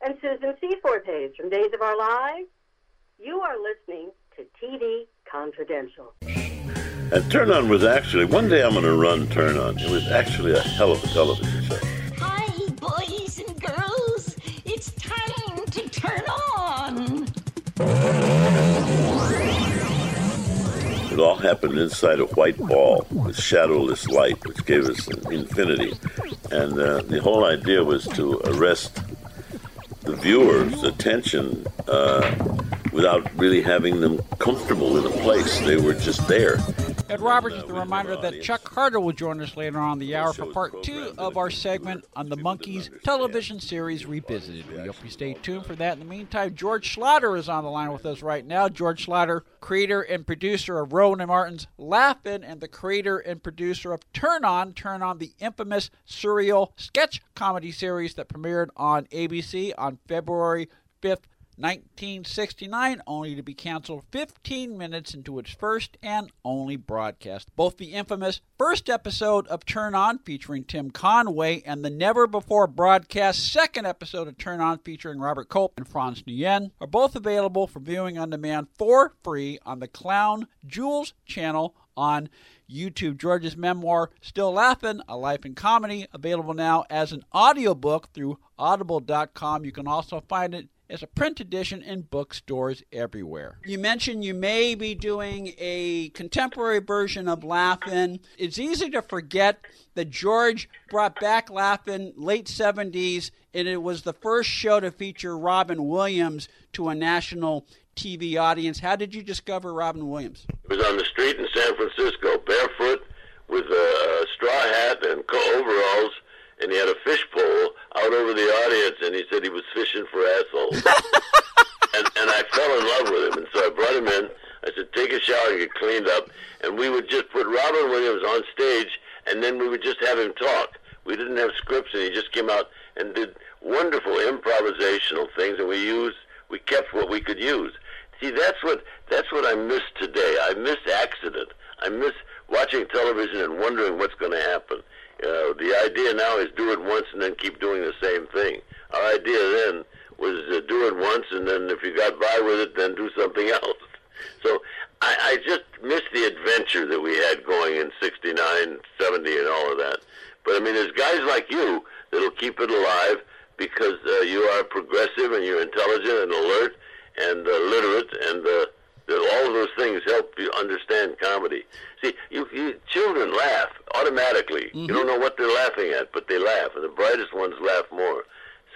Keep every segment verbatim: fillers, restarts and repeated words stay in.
And Susan C. Fortes from Days of Our Lives. You are listening to T V Confidential. And Turn On was actually, one day I'm going to run Turn On. It was actually a hell of a television show. Hi, boys and girls. It's time to turn on. It all happened inside a white ball with shadowless light, which gave us an infinity. And uh, the whole idea was to arrest the viewer's attention uh, without really having them comfortable in a place. They were just there. Ed Roberts with uh, the reminder that Chuck Carter will join us later on the hour for part two of our segment on the Monkees television series Revisited. We hope you stay tuned for that. In the meantime, George Schlatter is on the line with us right now. George Schlatter, creator and producer of Rowan and Martin's Laugh-In and the creator and producer of Turn On, Turn On, the infamous surreal sketch comedy series that premiered on A B C on February fifth, nineteen sixty-nine, only to be canceled fifteen minutes into its first and only broadcast. Both the infamous first episode of Turn On featuring Tim Conway and the never-before-broadcast second episode of Turn On featuring Robert Culp and Franz Nguyen are both available for viewing on demand for free on the Clown Jewels channel on YouTube. George's memoir, Still Laughing: A Life in Comedy, available now as an audiobook through audible dot com. You can also find it as a print edition in bookstores everywhere. You mentioned you may be doing a contemporary version of Laugh-In. It's easy to forget that George brought back Laugh-In late seventies, and it was the first show to feature Robin Williams to a national T V audience. How did you discover Robin Williams? It was on the street in San Francisco, barefoot, with a straw hat and overalls, and he had a fishpole out over the audience, and he said he was fishing for assholes. and, and I fell in love with him, and so I brought him in. I said, take a shower and get cleaned up. And we would just put Robin Williams on stage, and then we would just have him talk. We didn't have scripts, and he just came out and did wonderful improvisational things, and we used, we kept what we could use. See, that's what that's what I miss today. I miss accident. I miss watching television and wondering what's going to happen. Uh, the idea now is do it once and then keep doing the same thing. Our idea then was uh, do it once and then if you got by with it, then do something else. So I, I just miss the adventure that we had going in sixty-nine, seventy, and all of that. But, I mean, there's guys like you that'll keep it alive because uh, you are progressive and you're intelligent and alert and uh, literate and uh, all of those things help you understand comedy. See, you, you children laugh automatically. Mm-hmm. You don't know what they're laughing at, but they laugh, and the brightest ones laugh more.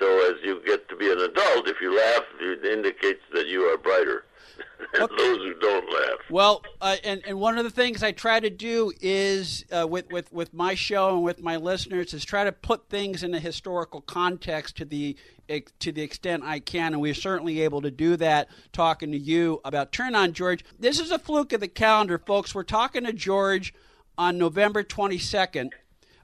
So as you get to be an adult, if you laugh, it indicates that you are brighter than okay. those who don't laugh. Well, uh, and, and one of the things I try to do is, uh, with, with, with my show and with my listeners, is try to put things in a historical context to the to the extent I can, and we're certainly able to do that talking to you about Turn On, George. This is a fluke of the calendar, folks. We're talking to George on November twenty-second.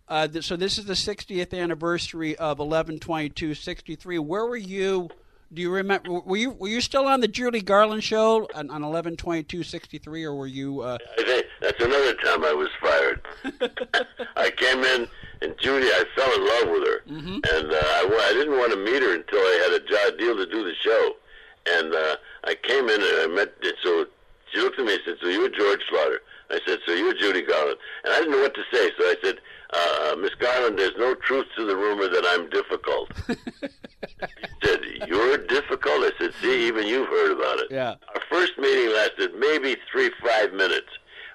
Uh, th- so this is the sixtieth anniversary of eleven twenty-two sixty-three. Where were you? Do you remember? Were you were you still on the Judy Garland show on eleven twenty-two sixty-three, or were you? Uh... I think that's another time I was fired. I came in, and Judy, I fell in love with her, mm-hmm. and uh, I, I didn't want to meet her until I had a job deal to do the show. And uh, I came in, and I met. So she looked at me and said, "So you're George Schlatter?" I said, "So you're Judy Garland?" And I didn't know what to say, so I said, Uh, Miss Garland, there's no truth to the rumor that I'm difficult. She said, you're difficult? I said, see, even you've heard about it. Yeah. Our first meeting lasted maybe three, five minutes.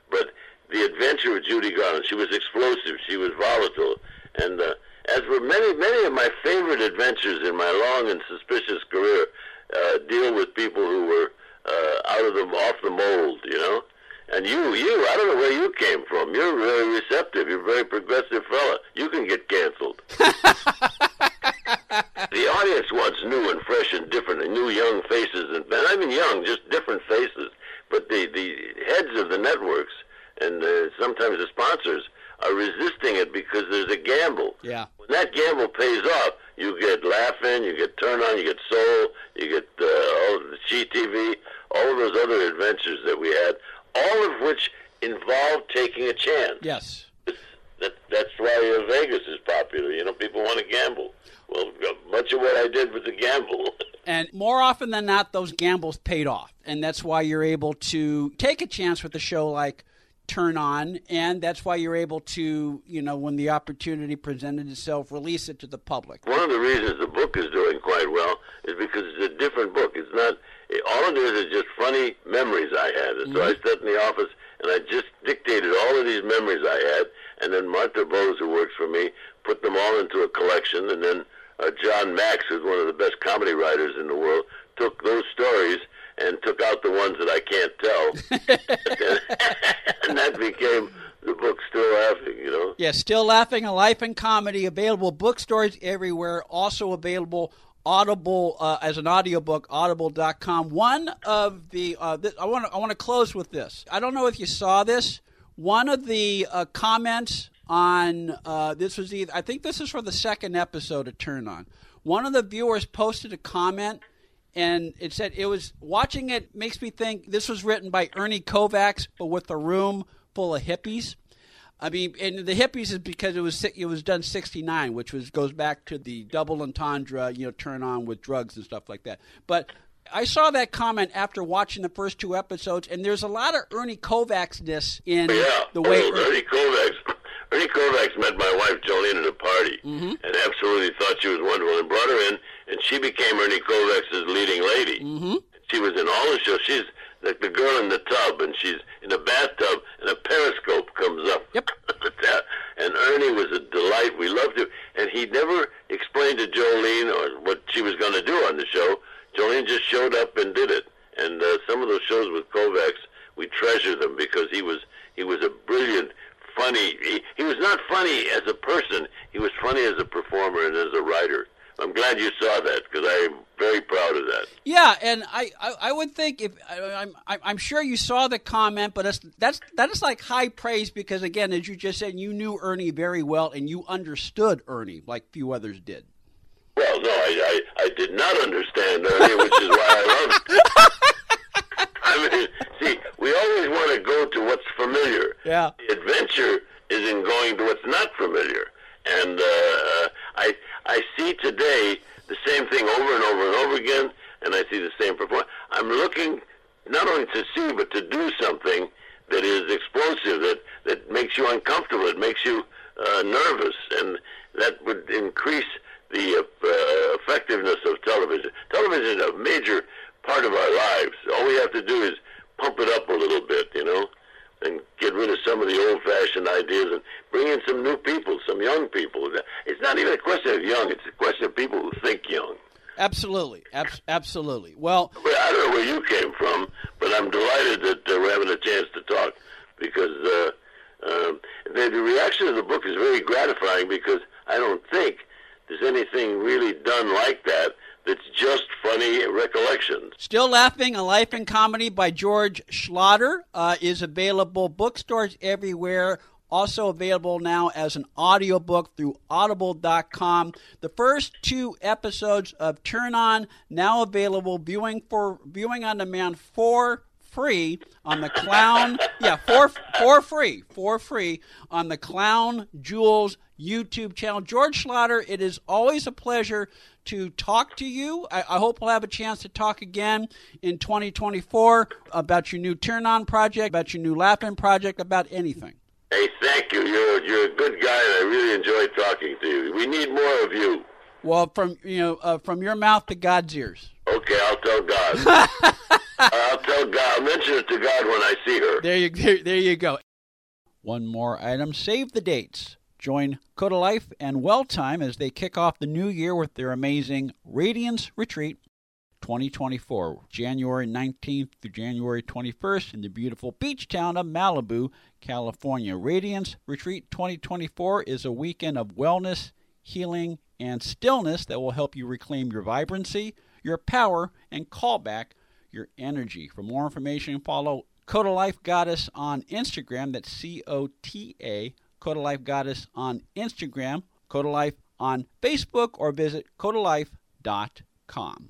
But the adventure with Judy Garland, she was explosive, she was volatile. And uh, as were many, many of my favorite adventures in my long and suspicious career, uh, deal with people who were uh, out of the, off the mold, you know? And you, you, I don't know where you came from. You're very receptive. You're a very progressive fella. You can get canceled. The audience wants new and fresh and different and new young faces. And, and I mean young, just different faces. But the, the heads of the networks and uh, sometimes the sponsors are resisting it because there's a gamble. Yeah. When that gamble pays off, you get Laugh-In, you get Turn On, you get Soul, you get uh, all the G T V, all of those other adventures that we had, all of which involved taking a chance. Yes. That, that's why Vegas is popular. You know, people want to gamble. Well, much of what I did was a gamble. And more often than not, those gambles paid off. And that's why you're able to take a chance with a show like Turn On. And that's why you're able to, you know, when the opportunity presented itself, release it to the public. One of the reasons the book is doing quite well is because it's a different book. It's not, all it is is just funny memories I had. And so mm-hmm. I sat in the office and I just dictated all of these memories I had. And then Martha Bowes, who works for me, put them all into a collection. And then uh, John Max, who's one of the best comedy writers in the world, took those stories and took out the ones that I can't tell. And that became the book Still Laughing, you know? Yeah, Still Laughing, A Life in Comedy, available bookstores everywhere, also available Audible uh, as an audiobook, audible dot com. One of the uh, – I want to I want to close with this. I don't know if you saw this. One of the uh, comments on uh, this was either, I think this is for the second episode of Turn On. One of the viewers posted a comment, and it said, it was watching it makes me think this was written by Ernie Kovacs, but with a room full of hippies. I mean, and the hippies is because it was it was done sixty-nine, which was goes back to the double entendre, you know, Turn On with drugs and stuff like that. But I saw that comment after watching the first two episodes, and there's a lot of Ernie Kovacs-ness in yeah. the way... Oh, Ernie Kovacs. Ernie Kovacs met my wife, Jolene, at a party, mm-hmm. and absolutely thought she was wonderful, and brought her in, and she became Ernie Kovacs' leading lady. Mm-hmm. She was in all the shows. She's like the girl in the tub, and she's in a bathtub, and a periscope comes up. Yep. And Ernie was a delight. We loved him. And he never explained to Jolene or what she was going to do on the show. Jolene just showed up and did it. And uh, some of those shows with Kovacs, we treasure them because he was he was a brilliant, funny. He, he was not funny as a person. He was funny as a performer and as a writer. I'm glad you saw that because I'm very proud of that. Yeah, and I, I, I would think if I, I'm I'm sure you saw the comment, but that's that's that is like high praise because again, as you just said, you knew Ernie very well and you understood Ernie like few others did. Well, no, I, I, I did not understand Ernie, which is why I loved it. I mean, see, we always want to go to what's familiar. Yeah. The adventure is in going to what's not familiar. And uh, I I see today the same thing over and over and over again, and I see the same performance. I'm looking not only to see, but to do something that is explosive, that, that makes you uncomfortable, it makes you uh, nervous, and that would increase the uh, effectiveness of television. Television is a major part of our lives. All we have to do is pump it up a little bit, you know, and get rid of some of the old-fashioned ideas and bring in some new people, some young people. It's not even a question of young. It's a question of people who think young. Absolutely. Ab- absolutely. Well, I don't know where you came from, but I'm delighted that uh, we're having a chance to talk because uh, uh, the, the reaction of the book is very gratifying because I don't think there's anything really done like that that's just funny recollections. Still Laughing, A Life in Comedy by George Schlatter uh, is available bookstores everywhere, also available now as an audiobook through audible dot com. The first two episodes of Turn On, now available viewing for viewing on demand for free on the Clown, yeah, for for free, for free on the Clown Jewels YouTube channel. George Schlatter, it is always a pleasure to talk to you. I, I hope we'll have a chance to talk again in twenty twenty-four about your new Turn On project, about your new Laugh-In project, about anything. Hey, thank you. You're you're a good guy, and I really enjoyed talking to you. We need more of you. Well, from you know, uh, from your mouth to God's ears. Okay, I'll tell God. I'll tell God. I'll mention it to God when I see her. There you there, there you go. One more item. Save the dates. Join Coda Life and Welltime as they kick off the new year with their amazing Radiance Retreat twenty twenty-four, January nineteenth through January twenty-first in the beautiful beach town of Malibu, California. Radiance Retreat twenty twenty-four is a weekend of wellness, healing, and stillness that will help you reclaim your vibrancy, your power, and call back your energy. For more information, follow Coda Life Goddess on Instagram. That's C O T A, Coda Life Goddess on Instagram, Coda Life on Facebook, or visit coda life dot com.